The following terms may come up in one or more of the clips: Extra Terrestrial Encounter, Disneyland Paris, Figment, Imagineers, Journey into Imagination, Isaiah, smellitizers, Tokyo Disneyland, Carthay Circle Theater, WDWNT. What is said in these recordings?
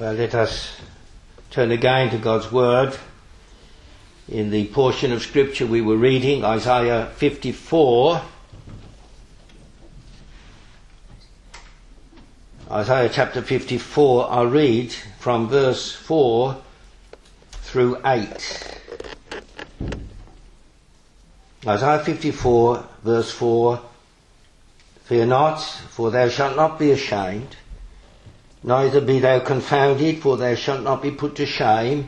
Well, let us turn again to God's Word. In the portion of Scripture we were reading, Isaiah 54. Isaiah chapter 54, I'll read from verse 4 through 8. Isaiah 54, verse 4, "Fear not, for thou shalt not be ashamed, neither be thou confounded, for thou shalt not be put to shame.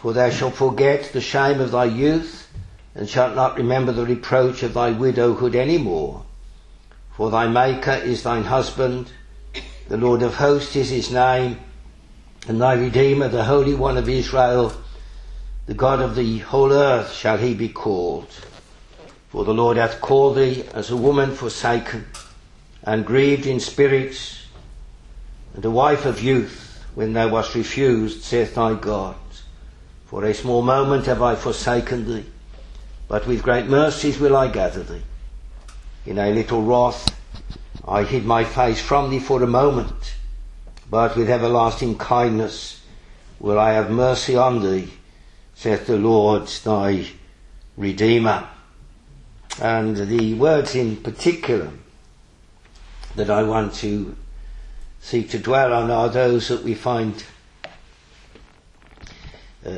For thou shalt forget the shame of thy youth, and shalt not remember the reproach of thy widowhood any more. For thy Maker is thine husband, the Lord of hosts is his name, and thy Redeemer, the Holy One of Israel, the God of the whole earth shall he be called. For the Lord hath called thee as a woman forsaken, and grieved in spirits, and a wife of youth, when thou wast refused, saith thy God. For a small moment have I forsaken thee, but with great mercies will I gather thee. In a little wrath I hid my face from thee for a moment, but with everlasting kindness will I have mercy on thee, saith the Lord thy Redeemer." And the words in particular that I want to seek to dwell on are those that we find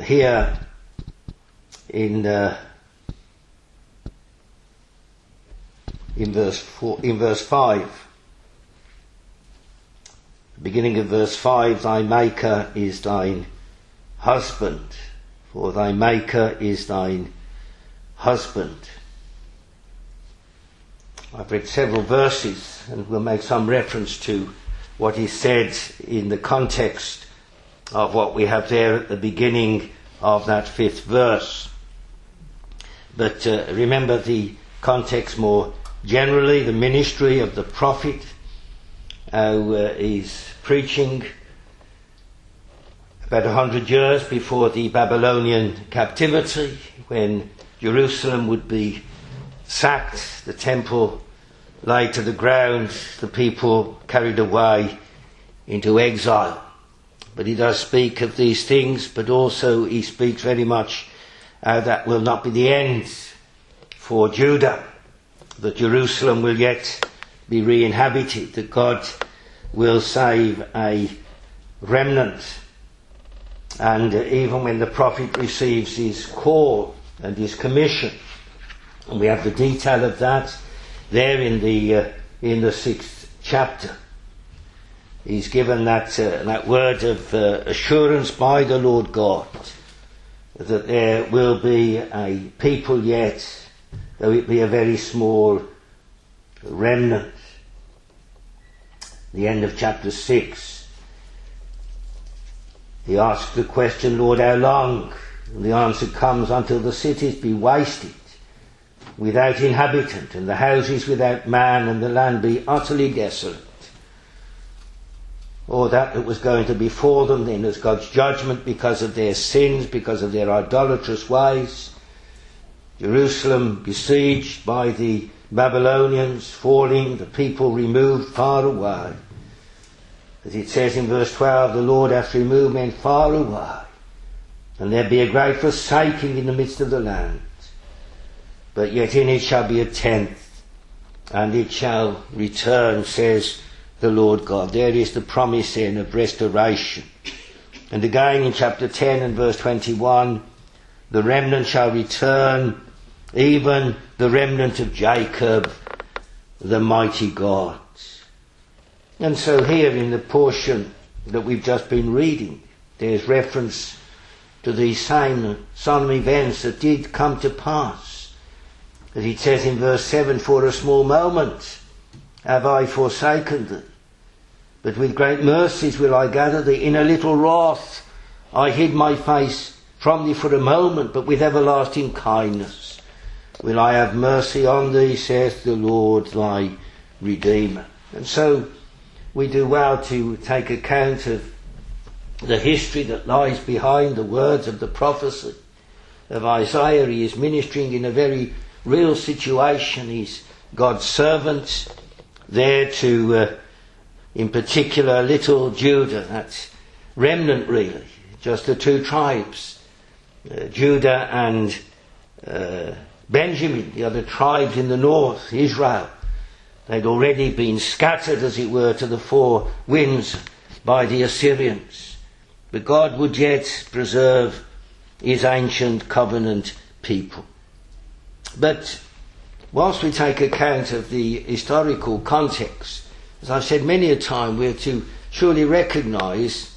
here in verse 5. The beginning of verse 5, "Thy Maker is thine husband, for thy Maker is thine husband." I've read several verses and we'll make some reference to what is said in the context of what we have there at the beginning of that fifth verse. But remember the context more generally, the ministry of the prophet, how he's preaching about 100 years before the Babylonian captivity, when Jerusalem would be sacked, the temple laid to the ground, the people carried away into exile. But he does speak of these things, but also he speaks very much how that will not be the end for Judah, that Jerusalem will yet be re-inhabited, that God will save a remnant. And even when the prophet receives his call and his commission, and we have the detail of that there in the 6th chapter, he's given that word of assurance by the Lord God that there will be a people yet, though it be a very small remnant. The end of chapter 6. He asks the question, "Lord, how long?" And the answer comes, "Until the cities be wasted, without inhabitant, and the houses without man, and the land be utterly desolate." Or that was going to befall them then as God's judgment because of their sins, because of their idolatrous ways. Jerusalem besieged by the Babylonians, falling, the people removed far away. As it says in verse 12, "The Lord hath removed men far away, and there be a great forsaking in the midst of the land. But yet in it shall be a tenth, and it shall return, says the Lord God." There is the promise then of restoration. And again in chapter 10 and verse 21, "The remnant shall return, even the remnant of Jacob, the mighty God." And so here in the portion that we've just been reading, there's reference to these same events that did come to pass. As it says in verse 7, "For a small moment have I forsaken thee, but with great mercies will I gather thee. In a little wrath I hid my face from thee for a moment, but with everlasting kindness will I have mercy on thee, saith the Lord thy Redeemer." And so we do well to take account of the history that lies behind the words of the prophecy of Isaiah. He is ministering in a very real situation. He's God's servant there to in particular, little Judah, that remnant really, just the two tribes, Judah and Benjamin, the other tribes in the north, Israel. They'd already been scattered, as it were, to the four winds by the Assyrians. But God would yet preserve his ancient covenant people. But whilst we take account of the historical context, as I've said many a time, we're to surely recognise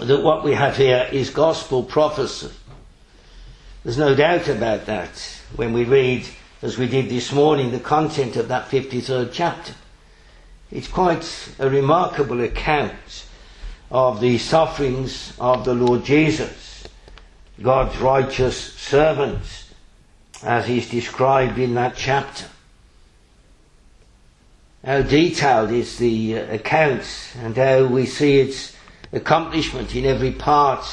that what we have here is gospel prophecy. There's no doubt about that when we read, as we did this morning, the content of that 53rd chapter. It's quite a remarkable account of the sufferings of the Lord Jesus, God's righteous servant, as he's described in that chapter. How detailed is the account, and how we see its accomplishment in every part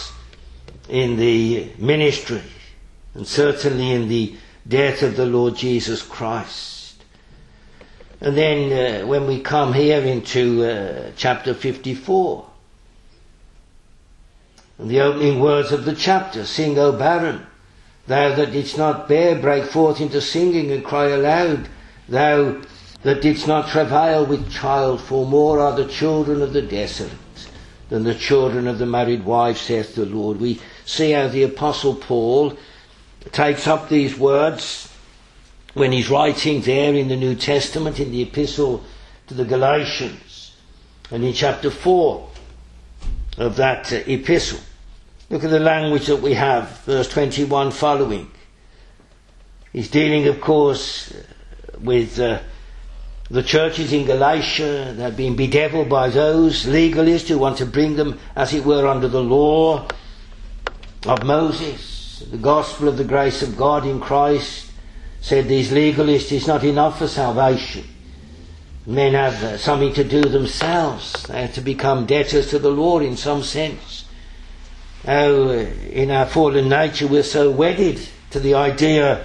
in the ministry, and certainly in the death of the Lord Jesus Christ. And then when we come here into chapter 54, and the opening words of the chapter, "Sing, O barren, thou that didst not bear, break forth into singing and cry aloud, thou that didst not travail with child, for more are the children of the desolate than the children of the married wife, saith the Lord." We see how the Apostle Paul takes up these words when he's writing there in the New Testament in the epistle to the Galatians, and in chapter 4 of that epistle. Look at the language that we have, verse 21 following. He's dealing, of course, with the churches in Galatia that have been bedeviled by those legalists who want to bring them, as it were, under the law of Moses. The gospel of the grace of God in Christ, said these legalists, is not enough for salvation. Men have something to do themselves. They have to become debtors to the Lord in some sense. In our fallen nature we're so wedded to the idea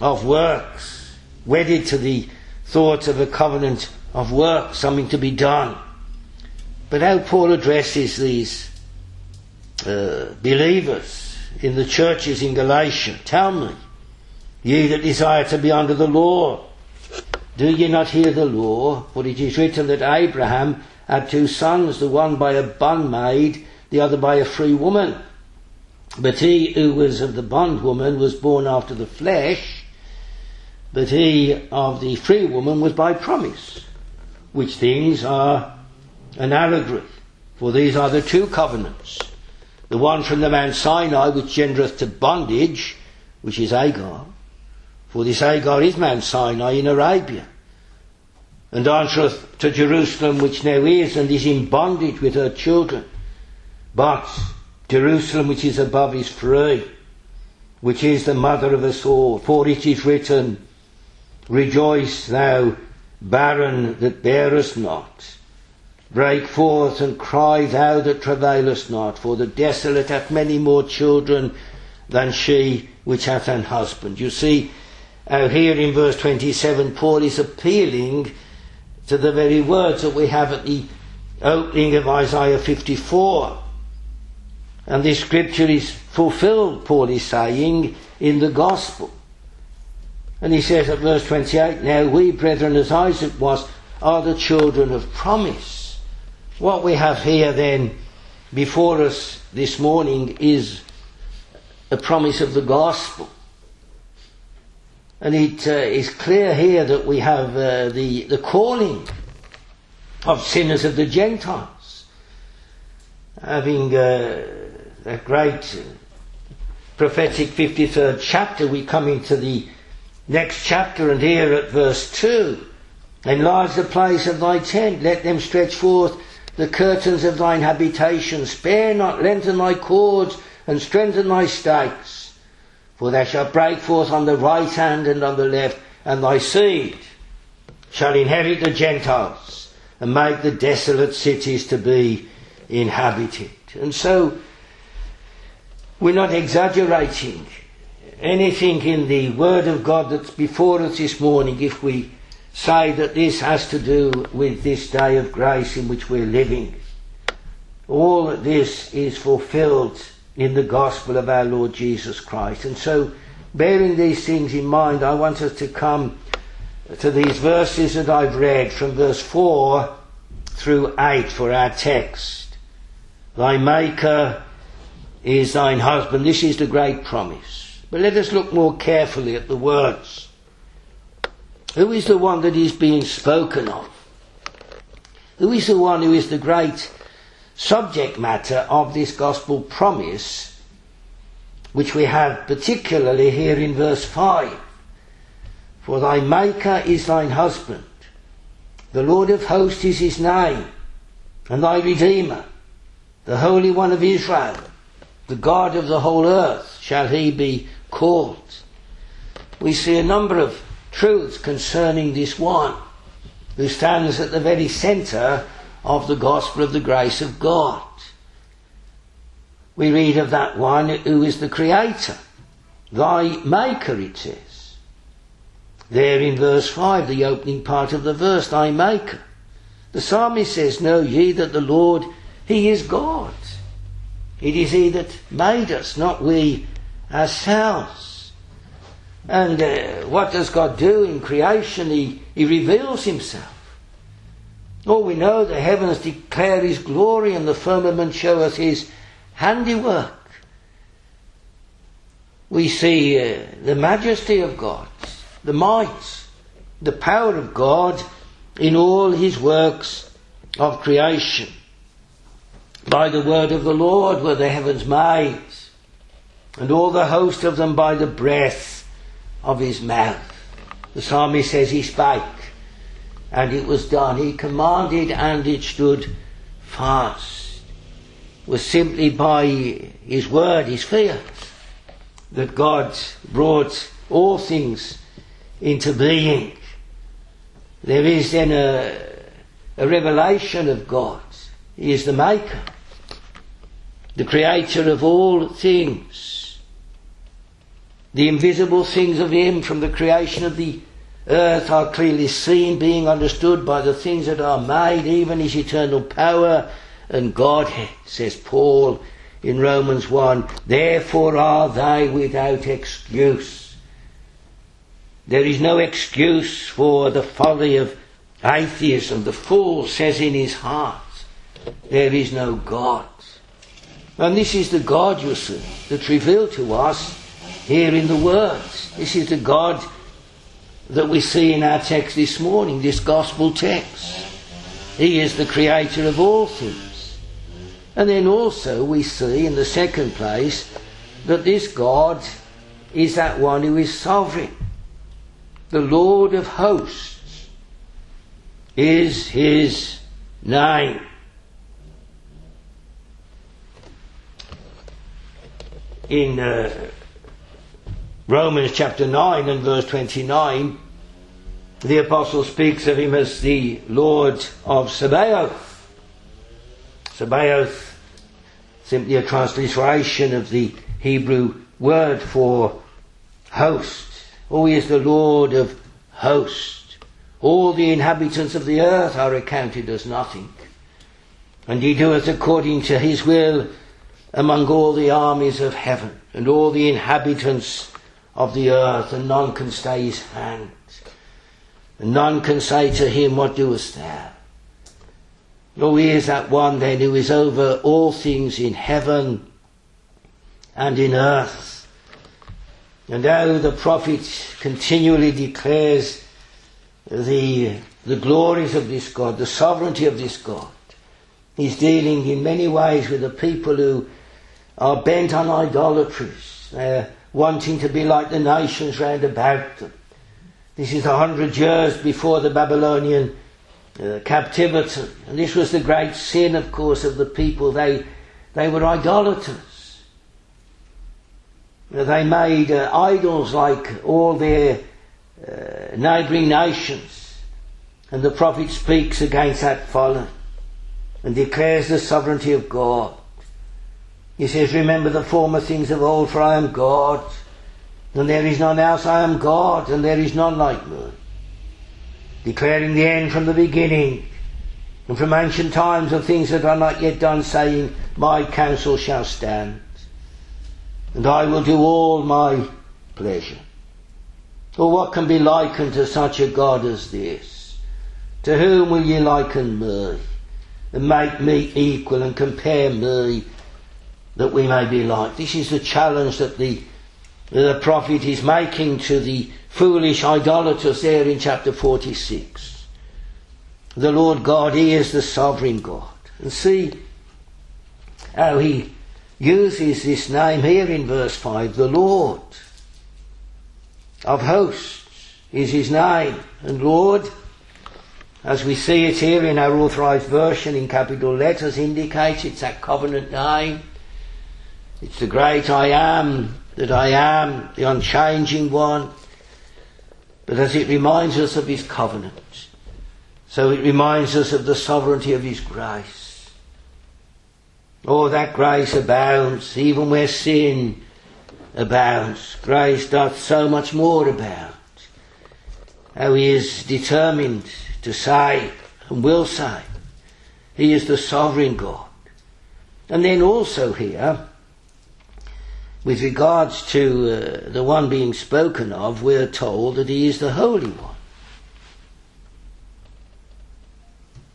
of works, wedded to the thought of a covenant of works, something to be done. But how Paul addresses these believers in the churches in Galatia. "Tell me, ye that desire to be under the law, do ye not hear the law? For it is written that Abraham had two sons, the one by a bondmaid, the other by a free woman. But he who was of the bondwoman was born after the flesh, but he of the free woman was by promise, which things are an allegory. For these are the two covenants, the one from the Mount Sinai, which gendereth to bondage, which is Hagar. For this Hagar is Mount Sinai in Arabia, and answereth to Jerusalem, which now is, and is in bondage with her children. But Jerusalem, which is above, is free, which is the mother of us all. For it is written, Rejoice, thou barren that bearest not. Break forth and cry, thou that travailest not, for the desolate hath many more children than she which hath an husband." You see how here in verse 27 Paul is appealing to the very words that we have at the opening of Isaiah 54. And this scripture is fulfilled, Paul is saying, in the gospel. And he says at verse 28, "Now we, brethren, as Isaac was, are the children of promise." What we have here then before us this morning is a promise of the gospel. And it is clear here that we have the calling of sinners of the Gentiles. Having that great prophetic 53rd chapter, we come into the next chapter, and here at verse 2, "Enlarge the place of thy tent, let them stretch forth the curtains of thine habitation, spare not, lengthen thy cords, and strengthen thy stakes. For thou shalt break forth on the right hand and on the left, and thy seed shall inherit the Gentiles, and make the desolate cities to be inhabited." And so, we're not exaggerating anything in the word of God that's before us this morning if we say that this has to do with this day of grace in which we're living. All this is fulfilled in the gospel of our Lord Jesus Christ. And so, bearing these things in mind, I want us to come to these verses that I've read from verse 4 through 8 for our text. Thy maker is thine husband. This is the great promise. But let us look more carefully at the words. Who is the one that is being spoken of? Who is the one who is the great subject matter of this gospel promise, which we have particularly here in verse 5? For thy maker is thine husband, the Lord of hosts is his name, and thy Redeemer, the Holy One of Israel, the God of the whole earth, shall he be called. We see a number of truths concerning this one who stands at the very centre of the gospel of the grace of God. We read of that one who is the creator, thy maker, it says. There in verse 5, the opening part of the verse, thy maker. The psalmist says, know ye that the Lord, he is God. It is he that made us, not we ourselves. And what does God do in creation? He reveals himself. Oh, we know the heavens declare his glory and the firmament showeth his handiwork. We see the majesty of God, the might, the power of God in all his works of creation. By the word of the Lord were the heavens made, and all the host of them by the breath of his mouth. The psalmist says he spake, and it was done. He commanded, and it stood fast. It was simply by his word, his fiat, that God brought all things into being. There is then a revelation of God. He is the maker, the creator of all things. The invisible things of him from the creation of the earth are clearly seen, being understood by the things that are made, even his eternal power and Godhead, says Paul in Romans 1. Therefore are they without excuse. There is no excuse for the folly of atheism. The fool says in his heart, there is no God. And this is the God, you see, that's revealed to us here in the words. This is the God that we see in our text this morning, this gospel text. He is the creator of all things. And then also we see in the second place that this God is that one who is sovereign. The Lord of hosts is his name. In Romans chapter 9 and verse 29, the apostle speaks of him as the Lord of Sabaoth. Sabaoth, simply a transliteration of the Hebrew word for host. Oh, he is the Lord of hosts. All the inhabitants of the earth are accounted as nothing. And he doeth according to his will among all the armies of heaven and all the inhabitants of the earth, and none can stay his hand, and none can say to him, what doest thou? Oh, he is that one then who is over all things in heaven and in earth. And how the prophet continually declares the glories of this God, the sovereignty of this God. He's dealing in many ways with the people who are bent on idolatries. They're wanting to be like the nations round about them. This is 100 years before the Babylonian captivity. And this was the great sin, of course, of the people. They were idolaters. They made idols like all their neighbouring nations. And the prophet speaks against that folly and declares the sovereignty of God. He says, remember the former things of old, for I am God, and there is none else. I am God, and there is none like me, declaring the end from the beginning, and from ancient times of things that are not yet done, saying, My counsel shall stand, and I will do all my pleasure. Or what can be likened to such a God as this? To whom will ye liken me, and make me equal, and compare me, that we may be like? This is the challenge that the prophet is making to the foolish idolaters there in chapter 46. The Lord God, He is the sovereign God. And see how He uses this name here in verse 5. The Lord of hosts is His name. And Lord, as we see it here in our Authorised Version in capital letters, indicates it's that covenant name. It's the great I am, that I am, the unchanging one. But as it reminds us of His covenant, so it reminds us of the sovereignty of His grace. Oh, that grace abounds, even where sin abounds. Grace doth so much more abound. How He is determined to say, and will say, He is the sovereign God. And then also here, with regards to the one being spoken of, we're told that He is the Holy One.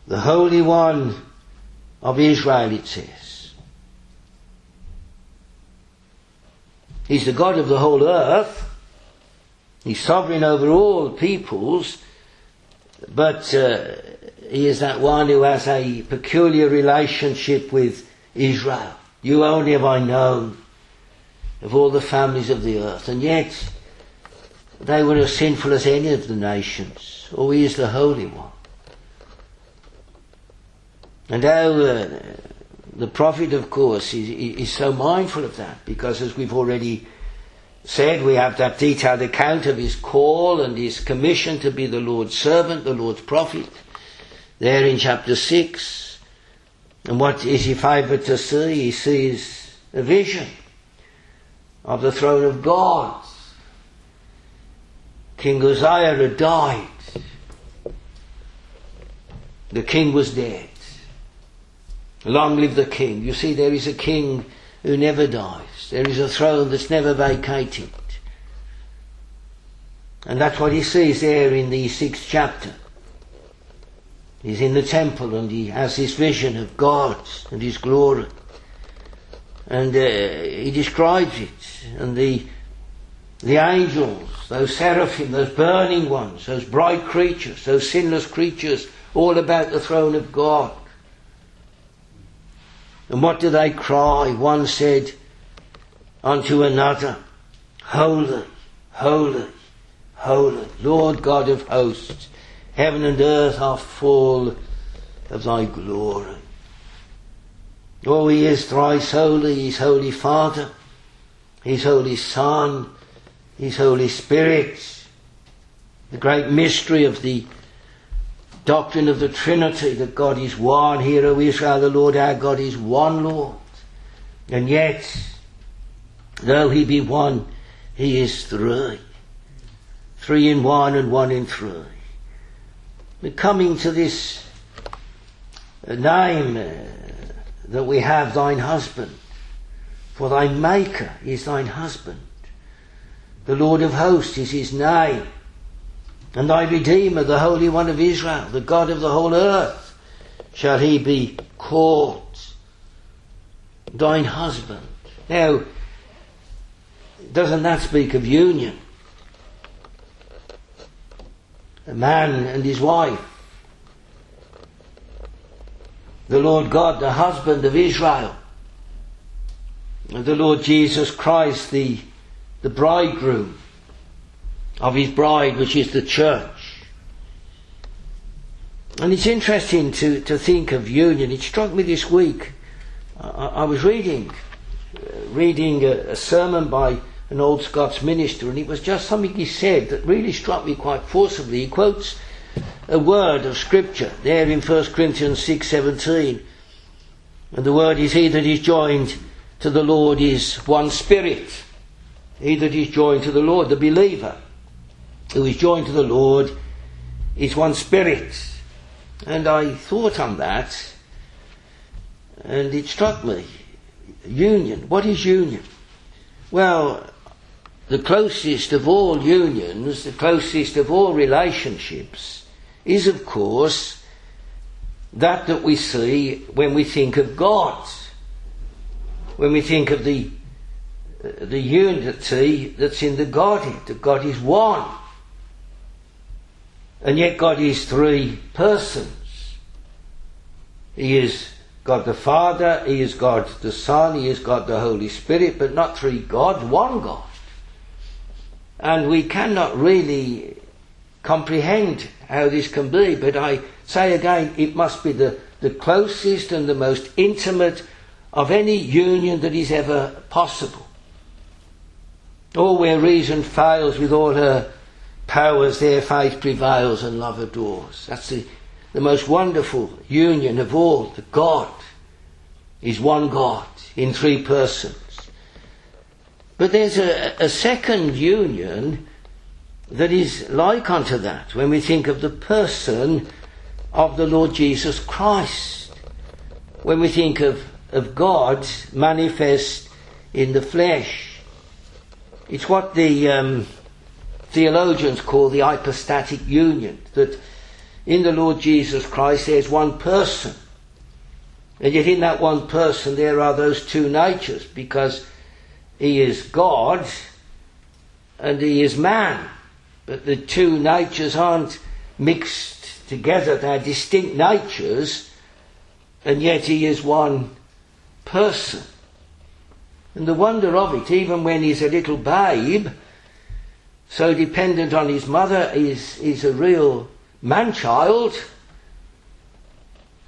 The Holy One of Israel, it says. He's the God of the whole earth. He's sovereign over all peoples. But He is that one who has a peculiar relationship with Israel. You only have I known of all the families of the earth, and yet they were as sinful as any of the nations. Oh, He is the Holy One. And how the prophet, of course, is so mindful of that, because as we've already said, we have that detailed account of His call and His commission to be the Lord's servant, the Lord's prophet, there in chapter 6. And what is He favoured to see? He sees a vision of the throne of God. King Uzziah had died. The king was dead. Long live the king. You see, there is a king who never dies. There is a throne that's never vacated. And that's what he sees there in the 6th chapter. He's in the temple and he has this vision of God and His glory. And he describes it. And the angels, those seraphim, those burning ones, those bright creatures, those sinless creatures, all about the throne of God. And what do they cry? One said unto another, Holy, holy, holy, Lord God of hosts, heaven and earth are full of Thy glory. Oh, He is thrice holy. He's Holy Father, He's Holy Son, He's Holy Spirit. The great mystery of the doctrine of the Trinity, that God is one. Hear, O Israel, the Lord our God is one Lord. And yet, though He be one, He is three. Three in one and one in three. We're coming to this name that we have, thine husband, for thy maker is thine husband. The Lord of hosts is His name, and thy Redeemer, the Holy One of Israel, the God of the whole earth, shall He be called. Thine husband. Now, doesn't that speak of union? A man and his wife. The Lord God, the husband of Israel, and the Lord Jesus Christ, the bridegroom of His bride, which is the church. And it's interesting to think of union. It struck me this week. I was reading a sermon by an old Scots minister, and it was just something he said that really struck me quite forcibly. He quotes a word of Scripture there in 1 Corinthians 6:17, and the word is, he that is joined to the Lord is one spirit. He that is joined to the Lord, the believer who is joined to the Lord, is one spirit. And I thought on that, and it struck me. Union. What is union? Well, the closest of all unions, the closest of all relationships, is of course that we see when we think of God, when we think of the unity that's in the Godhead, that God is one, and yet God is three persons. He is God the Father, He is God the Son, He is God the Holy Spirit, but not three gods, one God. And we cannot really comprehend how this can be, but I say again, it must be the closest and the most intimate of any union that is ever possible. Or where reason fails with all her powers, there faith prevails and love adores. That's the most wonderful union of all. The God is one God in three persons. But there's a second union that is like unto that when we think of the person of the Lord Jesus Christ, when we think of God manifest in the flesh. It's what the theologians call the hypostatic union, that in the Lord Jesus Christ there's one person, and yet in that one person there are those two natures, because He is God and He is man, but the two natures aren't mixed together. They're distinct natures, and yet He is one person. And the wonder of it, even when He's a little babe, so dependent on His mother, he's a real man-child,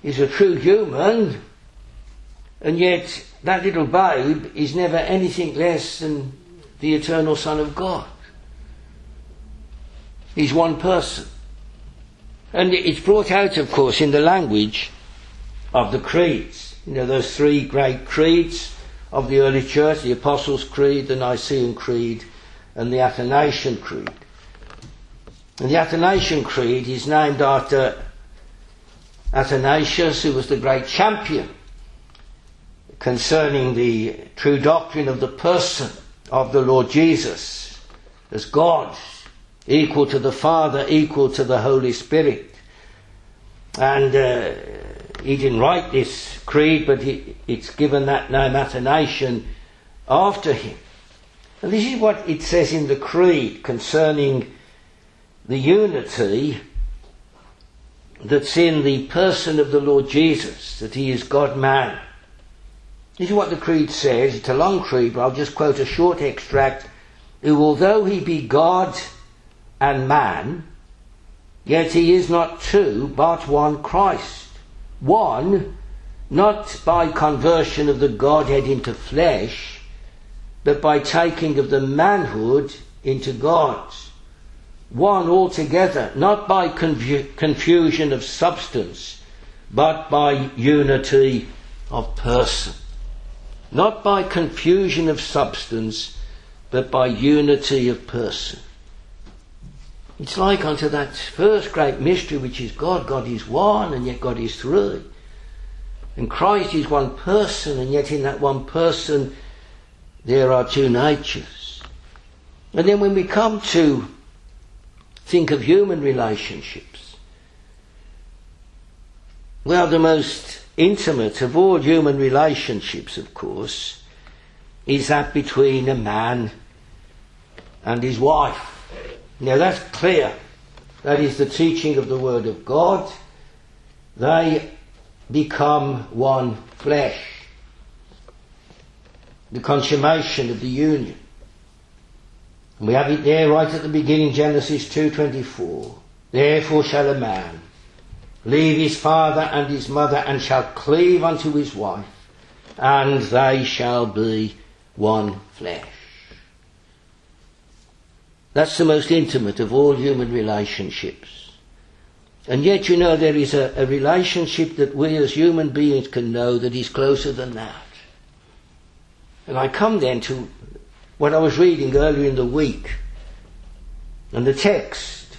is a true human, and yet that little babe is never anything less than the eternal Son of God. He's one person. And it's brought out, of course, in the language of the creeds. You know, those three great creeds of the early church, the Apostles' Creed, the Nicene Creed, and the Athanasian Creed. And the Athanasian Creed is named after Athanasius, who was the great champion concerning the true doctrine of the person of the Lord Jesus as God, equal to the Father, equal to the Holy Spirit. And he didn't write this creed, but it's given that name Athanasian after him. And this is what it says in the creed concerning the unity that's in the person of the Lord Jesus, that He is God-man. This is what the creed says. It's a long creed, but I'll just quote a short extract. Who, although He be God and man, yet He is not two, but one Christ. One, not by conversion of the Godhead into flesh, but by taking of the manhood into God. One altogether, not by confusion of substance, but by unity of person. Not by confusion of substance, but by unity of person. It's like unto that first great mystery, which is God. God is one, and yet God is three. And Christ is one person, and yet in that one person there are two natures. And then when we come to think of human relationships, well, the most intimate of all human relationships, of course, is that between a man and his wife. Now that's clear. That is the teaching of the Word of God. They become one flesh. The consummation of the union. And we have it there right at the beginning, Genesis 2:24. Therefore shall a man leave his father and his mother, and shall cleave unto his wife, and they shall be one flesh. That's the most intimate of all human relationships. And yet, you know, there is a relationship that we as human beings can know that is closer than that. And I come then to what I was reading earlier in the week, and the text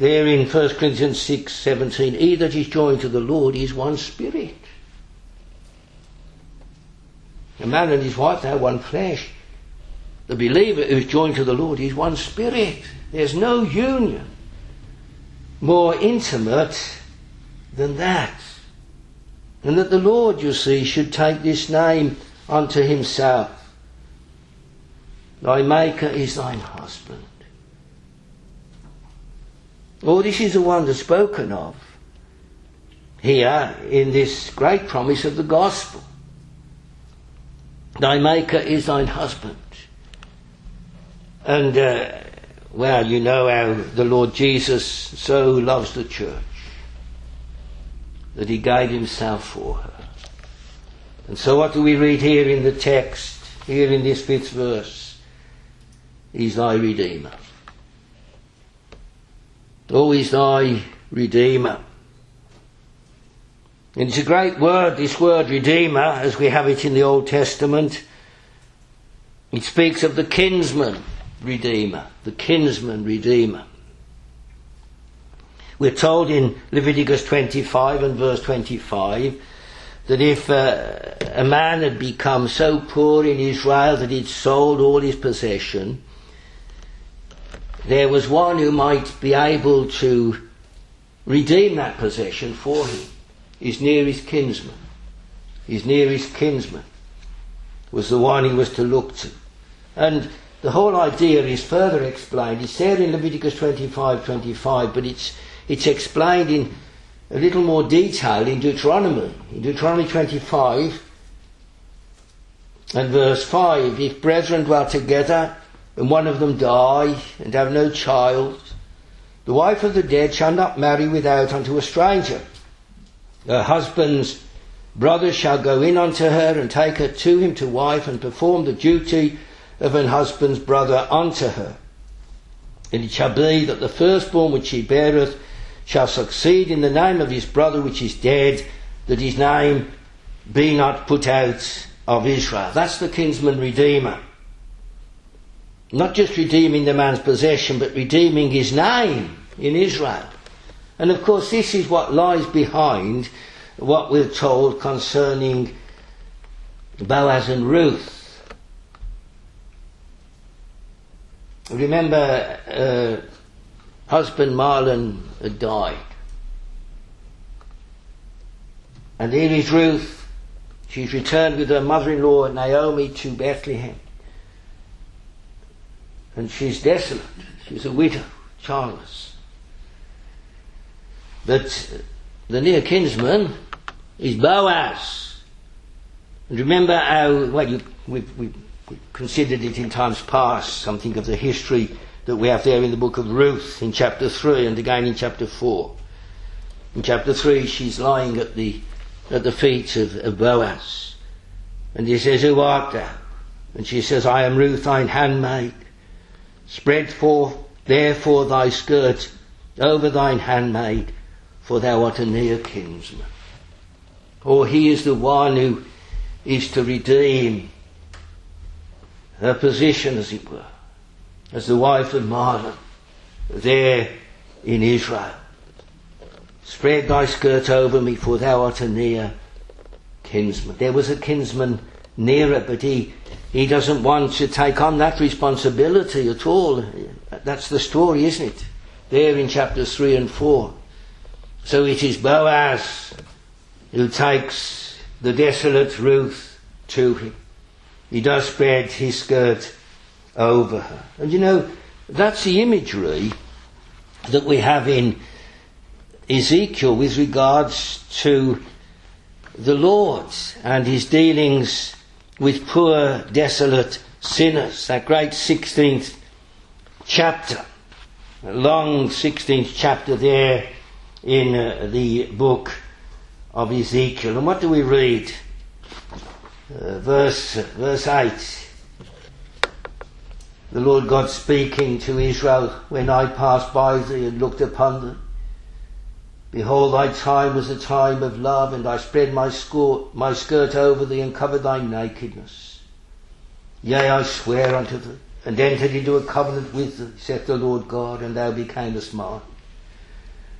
there in 1 Corinthians 6:17, he that is joined to the Lord is one spirit. A man and his wife, they're one flesh. The believer who's joined to the Lord is one spirit. There's no union more intimate than that. And that the Lord, you see, should take this name unto himself. Thy maker is thine husband. Oh, this is the one that's spoken of here in this great promise of the gospel. Thy maker is thine husband. And, well, you know how the Lord Jesus so loves the church that he gave himself for her. And so what do we read here in the text, here in this 5th verse? He's thy Redeemer. Oh, he's thy Redeemer. And it's a great word, this word Redeemer, as we have it in the Old Testament. It speaks of the kinsman Redeemer, the kinsman Redeemer. We're told in Leviticus 25 and verse 25 that if a man had become so poor in Israel that he'd sold all his possession, there was one who might be able to redeem that possession for him. His nearest kinsman. His nearest kinsman was the one he was to look to. And the whole idea is further explained. It's there in Leviticus 25:25, but it's explained in a little more detail in Deuteronomy. In Deuteronomy 25 and verse 5, if brethren dwell together and one of them die and have no child, the wife of the dead shall not marry without unto a stranger. Her husband's brother shall go in unto her and take her to him to wife and perform the duty of an husband's brother unto her. And it shall be that the firstborn which she beareth shall succeed in the name of his brother which is dead, that his name be not put out of Israel. That's the kinsman redeemer. Not just redeeming the man's possession, but redeeming his name in Israel. And of course this is what lies behind what we're told concerning Boaz and Ruth. Remember, husband Marlon had died. And here is Ruth. She's returned with her mother-in-law Naomi to Bethlehem. And she's desolate. She's a widow, childless. But the near kinsman is Boaz. And remember how, well, we considered it in times past, something of the history that we have there in the book of Ruth in chapter 3 and again in chapter 4. In chapter 3 she's lying at the feet of Boaz, and he says, who art thou? And she says, I am Ruth thine handmaid. Spread forth therefore thy skirt over thine handmaid, for thou art a near kinsman. Or he is the one who is to redeem her position, as it were, as the wife of Marlon there in Israel. Spread thy skirt over me, for thou art a near kinsman. There was a kinsman nearer, but he doesn't want to take on that responsibility at all. That's the story, isn't it? There in chapters 3 and 4. So it is Boaz who takes the desolate Ruth to him. He does spread his skirt over her. And you know, that's the imagery that we have in Ezekiel with regards to the Lord and his dealings with poor, desolate sinners. That great 16th chapter, a long 16th chapter there in the book of Ezekiel. And what do we read? Verse 8. The Lord God speaking to Israel, when I passed by thee and looked upon them, behold, thy time was a time of love, and I spread my skirt over thee and covered thy nakedness. Yea, I swear unto thee, and entered into a covenant with thee, saith the Lord God, and thou becamest mine.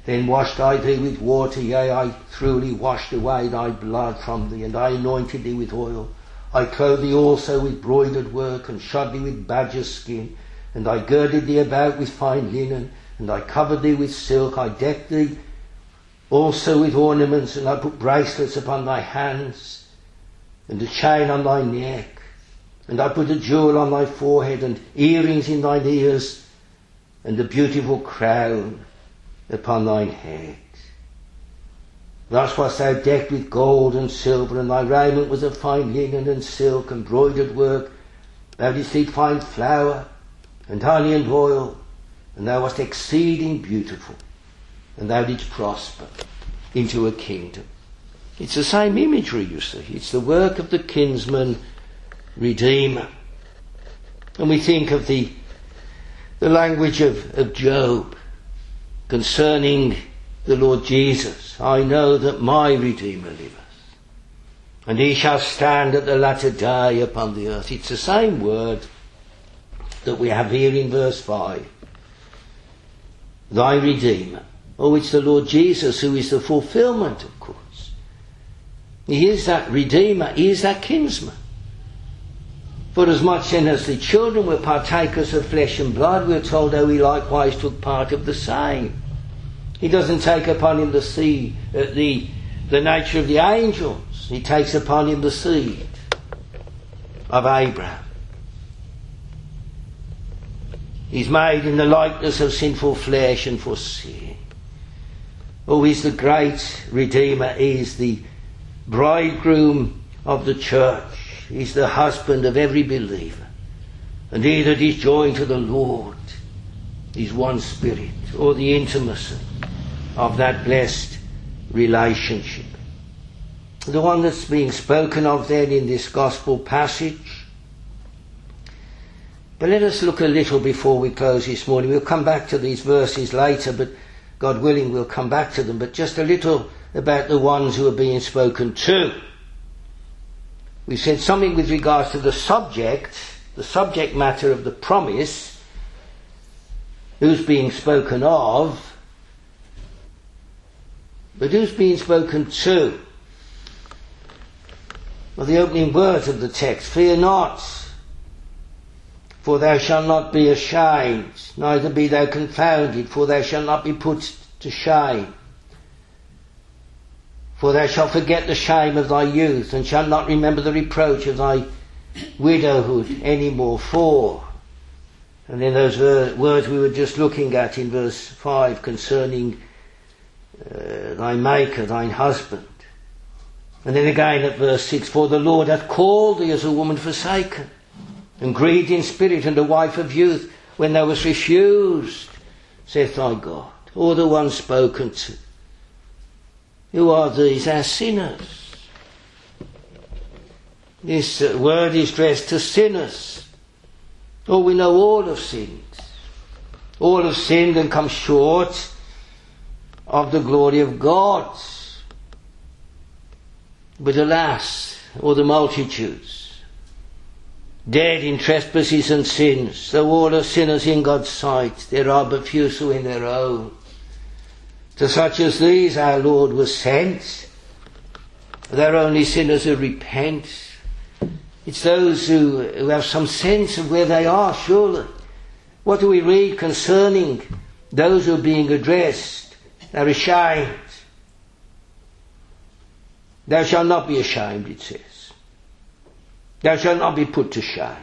Then washed I thee with water, yea, I thoroughly washed away thy blood from thee, and I anointed thee with oil. I clothed thee also with broidered work, and shod thee with badger's skin, and I girded thee about with fine linen, and I covered thee with silk. I decked thee also with ornaments, and I put bracelets upon thy hands, and a chain on thy neck, and I put a jewel on thy forehead, and earrings in thine ears, and a beautiful crown upon thine head. Thus wast thou decked with gold and silver, and thy raiment was of fine linen and silk and broidered work. Thou didst eat fine flour and honey and oil, and thou wast exceeding beautiful, and thou didst prosper into a kingdom. It's the same imagery, you see. It's the work of the kinsman redeemer. And we think of the language of Job concerning the Lord Jesus. I know that my Redeemer liveth, and he shall stand at the latter day upon the earth. It's the same word that we have here in verse 5. Thy Redeemer. Oh, it's the Lord Jesus who is the fulfilment, of course. He is that Redeemer. He is that kinsman. For as much then as the children were partakers of flesh and blood, we're told how he likewise took part of the same. He doesn't take upon him the nature of the angels. He takes upon him the seed of Abraham. He's made in the likeness of sinful flesh and for sin. Oh, he's the great Redeemer. He's the bridegroom of the church. He's the husband of every believer. And he that is joined to the Lord is one spirit, or the intimacy of that blessed relationship. The one that's being spoken of then in this gospel passage. But let us look a little before we close this morning. We'll come back to these verses later, but God willing we'll come back to them. But just a little about the ones who are being spoken to. We said something with regards to the subject matter of the promise, who's being spoken of. But who's being spoken to? Well, the opening words of the text, fear not, for thou shalt not be ashamed, neither be thou confounded, for thou shalt not be put to shame. For thou shalt forget the shame of thy youth, and shalt not remember the reproach of thy widowhood any more. For, and then those words we were just looking at in verse 5 concerning thy maker, thine husband. And then again at verse 6, for the Lord hath called thee as a woman forsaken, and grieved in spirit, and a wife of youth, when thou wast refused, saith thy God. Or the one spoken to. Who are these? Our sinners. This word is addressed to sinners. Oh, we know all have sinned. All have sinned and come short of the glory of God. But alas, or the multitudes, dead in trespasses and sins, though all are sinners in God's sight, there are but few so in their own. To such as these our Lord was sent. They're only sinners who repent. It's those who have some sense of where they are, surely. What do we read concerning those who are being addressed? They're ashamed. Thou shalt not be ashamed, it says. Thou shalt not be put to shame.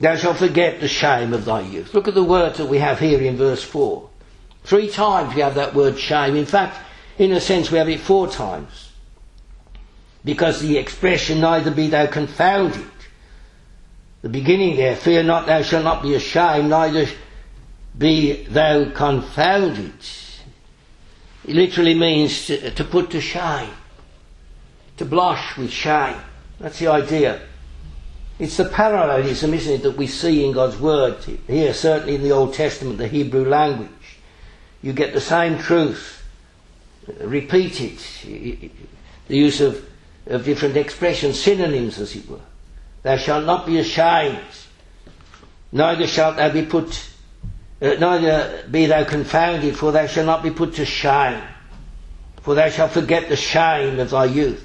Thou shalt forget the shame of thy youth. Look at the words that we have here in verse 4. 3 times we have that word shame. In fact, in a sense we have it 4 times. Because the expression, neither be thou confounded. The beginning there, fear not, thou shalt not be ashamed, neither be thou confounded. It literally means to put to shame, to blush with shame. That's the idea. It's the parallelism, isn't it, that we see in God's word here, certainly in the Old Testament, the Hebrew language. You get the same truth repeated, the use of different expressions, synonyms as it were. Thou shalt not be ashamed, neither shalt thou be put neither be thou confounded, for thou shalt not be put to shame, for thou shalt forget the shame of thy youth.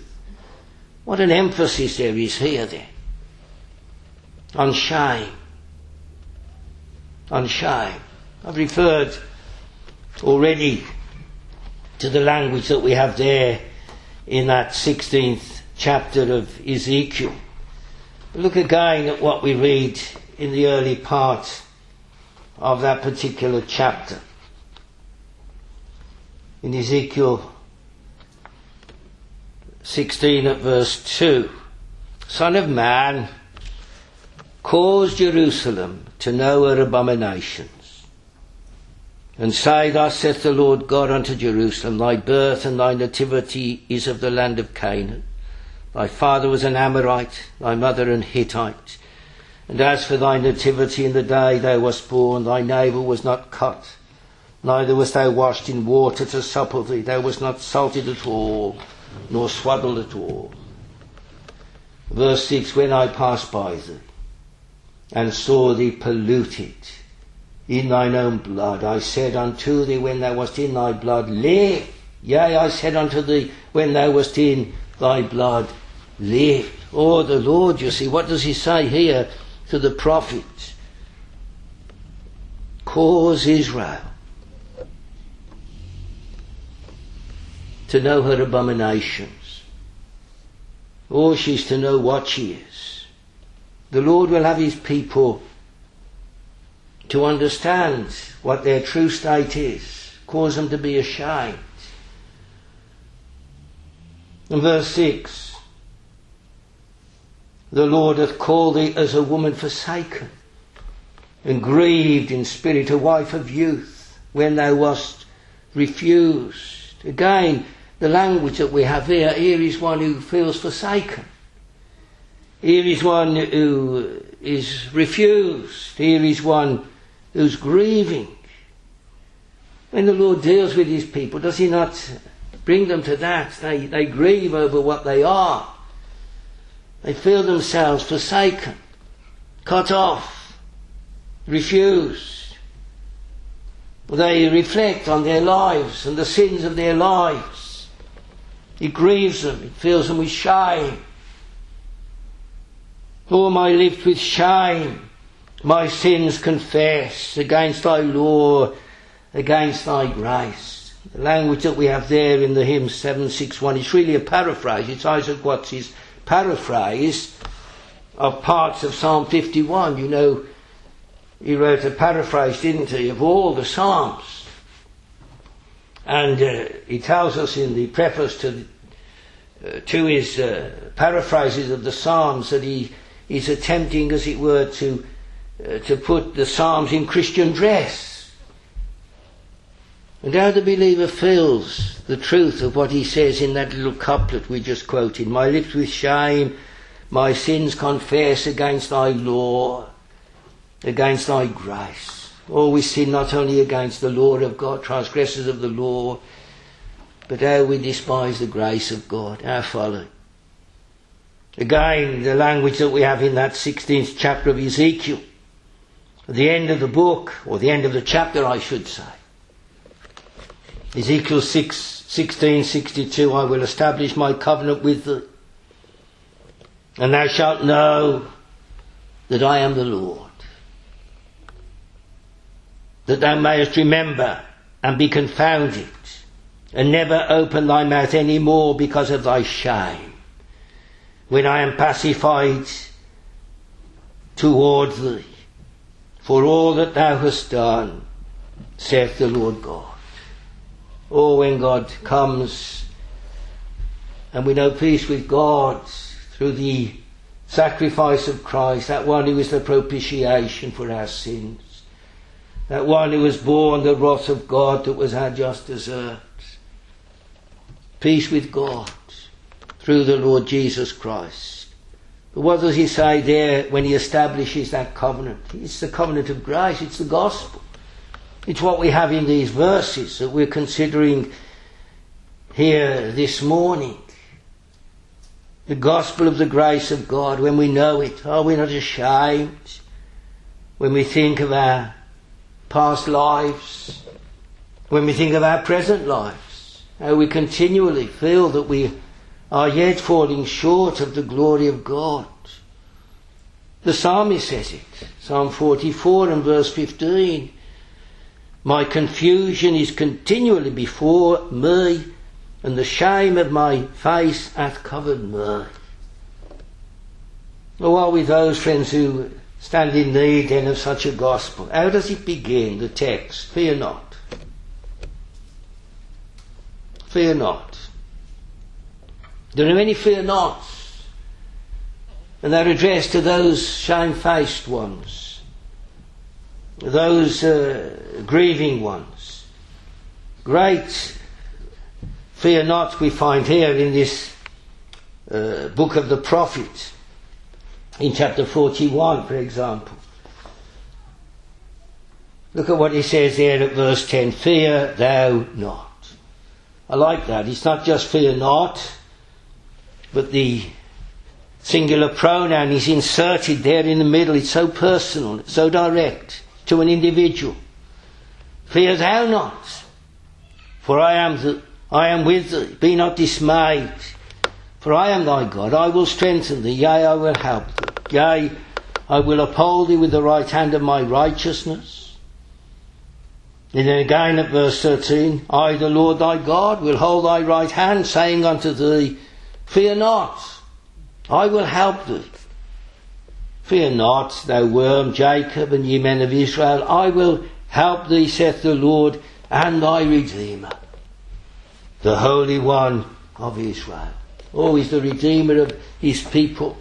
What an emphasis there is here then, on shame. On shame. I've referred already to the language that we have there in that 16th chapter of Ezekiel. But look again at what we read in the early part of that particular chapter. In Ezekiel 16 at verse 2, Son of man, cause Jerusalem to know her abominations, and say, Thus saith the Lord God unto Jerusalem, Thy birth and thy nativity is of the land of Canaan. Thy father was an Amorite, thy mother an Hittite. And as for thy nativity, in the day thou wast born, thy navel was not cut, neither wast thou washed in water to supple thee. Thou wast not salted at all, nor swaddled at all. Verse 6, When I passed by thee, and saw thee polluted in thine own blood, I said unto thee when thou wast in thy blood, Live. Yea, I said unto thee when thou wast in thy blood, live. Oh, the Lord, you see, what does he say here to the prophet? Cause Israel to know her abominations. Oh, she's to know what she is. The Lord will have his people to understand what their true state is, cause them to be ashamed. In verse 6, the Lord hath called thee as a woman forsaken, and grieved in spirit, a wife of youth, when thou wast refused. Again, the language that we have here, here is one who feels forsaken. Here is one who is refused. Here is one who's grieving. When the Lord deals with his people, does he not bring them to that? They grieve over what they are. They feel themselves forsaken, cut off, refused. They reflect on their lives and the sins of their lives. It grieves them. It fills them with shame. O my lips with shame, my sins confess against thy law, against thy grace. The language that we have there in the hymn 761 is really a paraphrase. It's Isaac Watts's paraphrase of parts of Psalm 51. You know, he wrote a paraphrase, didn't he, of all the Psalms. And he tells us in the preface to his paraphrases of the Psalms that he's attempting, as it were, to put the Psalms in Christian dress. And how the believer feels the truth of what he says in that little couplet we just quoted. My lips with shame, my sins confess against thy law, against thy grace. Oh, we sin not only against the law of God, transgressors of the law, but how we despise the grace of God, our folly. Again, the language that we have in that 16th chapter of Ezekiel, at the end of the book, or the end of the chapter, I should say. Ezekiel 16:62, I will establish my covenant with thee, and thou shalt know that I am the Lord, that thou mayest remember and be confounded, and never open thy mouth any more because of thy shame, when I am pacified toward thee, for all that thou hast done, saith the Lord God. Oh, when God comes, and we know peace with God through the sacrifice of Christ, that one who is the propitiation for our sins, that one who was born the wrath of God that was our just desert. Peace with God through the Lord Jesus Christ. But what does he say there when he establishes that covenant? It's the covenant of grace. It's the gospel. It's what we have in these verses that we're considering here this morning. The gospel of the grace of God. When we know it, are we not ashamed? When we think of our past lives, when we think of our present lives, how we continually feel that we are yet falling short of the glory of God. The psalmist says it, Psalm 44 and verse 15, "My confusion is continually before me, and the shame of my face hath covered me." Who are we, those friends, who stand in need then of such a gospel? How does it begin, the text? Fear not. Fear not. There are many fear nots, and they're addressed to those shamefaced ones, those grieving ones. Great fear not we find here in this book of the prophet, in chapter 41, for example. Look at what he says there at verse 10, "Fear thou not." I like that. It's not just fear not, but the singular pronoun is inserted there in the middle. It's so personal, it's so direct to an individual. "Fear thou not, for I am with thee. Be not dismayed, for I am thy God. I will strengthen thee, yea, I will help thee. Yea, I will uphold thee with the right hand of my righteousness." And then again at verse 13, "I, the Lord thy God, will hold thy right hand, saying unto thee, Fear not, I will help thee. Fear not, thou worm Jacob, and ye men of Israel. I will help thee, saith the Lord, and thy Redeemer, the Holy One of Israel." Oh, he's the Redeemer of his people.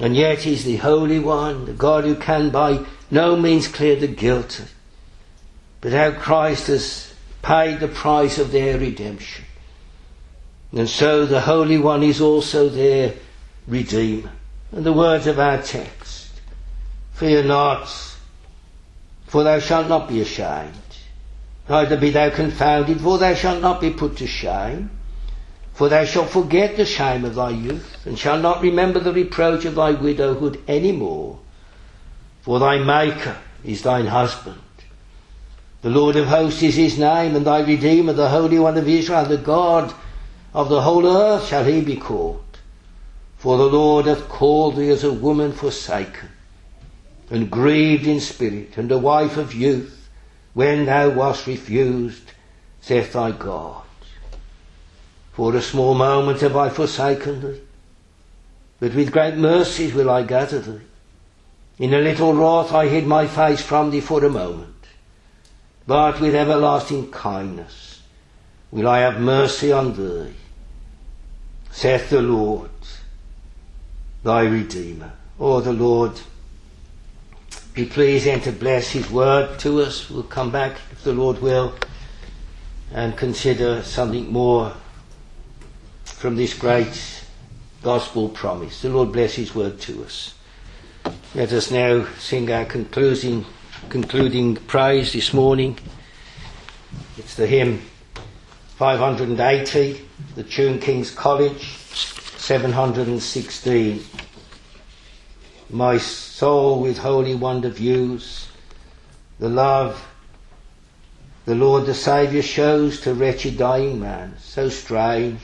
And yet he's the Holy One, the God who can by no means clear the guilty. But how Christ has paid the price of their redemption. And so the Holy One is also their Redeemer. And the words of our text, "Fear not, for thou shalt not be ashamed, neither be thou confounded, for thou shalt not be put to shame. For thou shalt forget the shame of thy youth, and shalt not remember the reproach of thy widowhood any more. For thy Maker is thine husband. The Lord of hosts is his name, and thy Redeemer, the Holy One of Israel, the God of the whole earth shall he be called. For the Lord hath called thee as a woman forsaken, and grieved in spirit, and a wife of youth, when thou wast refused, saith thy God. For a small moment have I forsaken thee, but with great mercies will I gather thee. In a little wrath I hid my face from thee for a moment, but with everlasting kindness will I have mercy on thee, saith the Lord, thy Redeemer." Oh, the Lord, be pleased then to bless his word to us. We'll come back, if the Lord will, and consider something more from this great gospel promise. The Lord bless his word to us. Let us now sing our concluding praise this morning. It's the hymn 580, the tune King's College, 716. My soul with holy wonder views the love the Lord the Saviour shows to wretched dying man. So strange,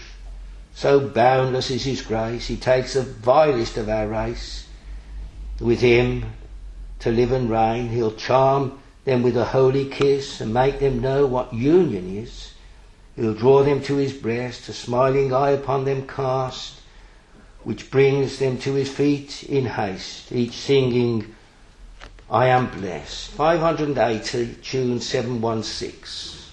so boundless is his grace, he takes the vilest of our race. With him to live and reign, he'll charm them with a holy kiss and make them know what union is. He'll draw them to his breast, a smiling eye upon them cast, which brings them to his feet in haste, each singing, "I am blessed." 580, tune 716.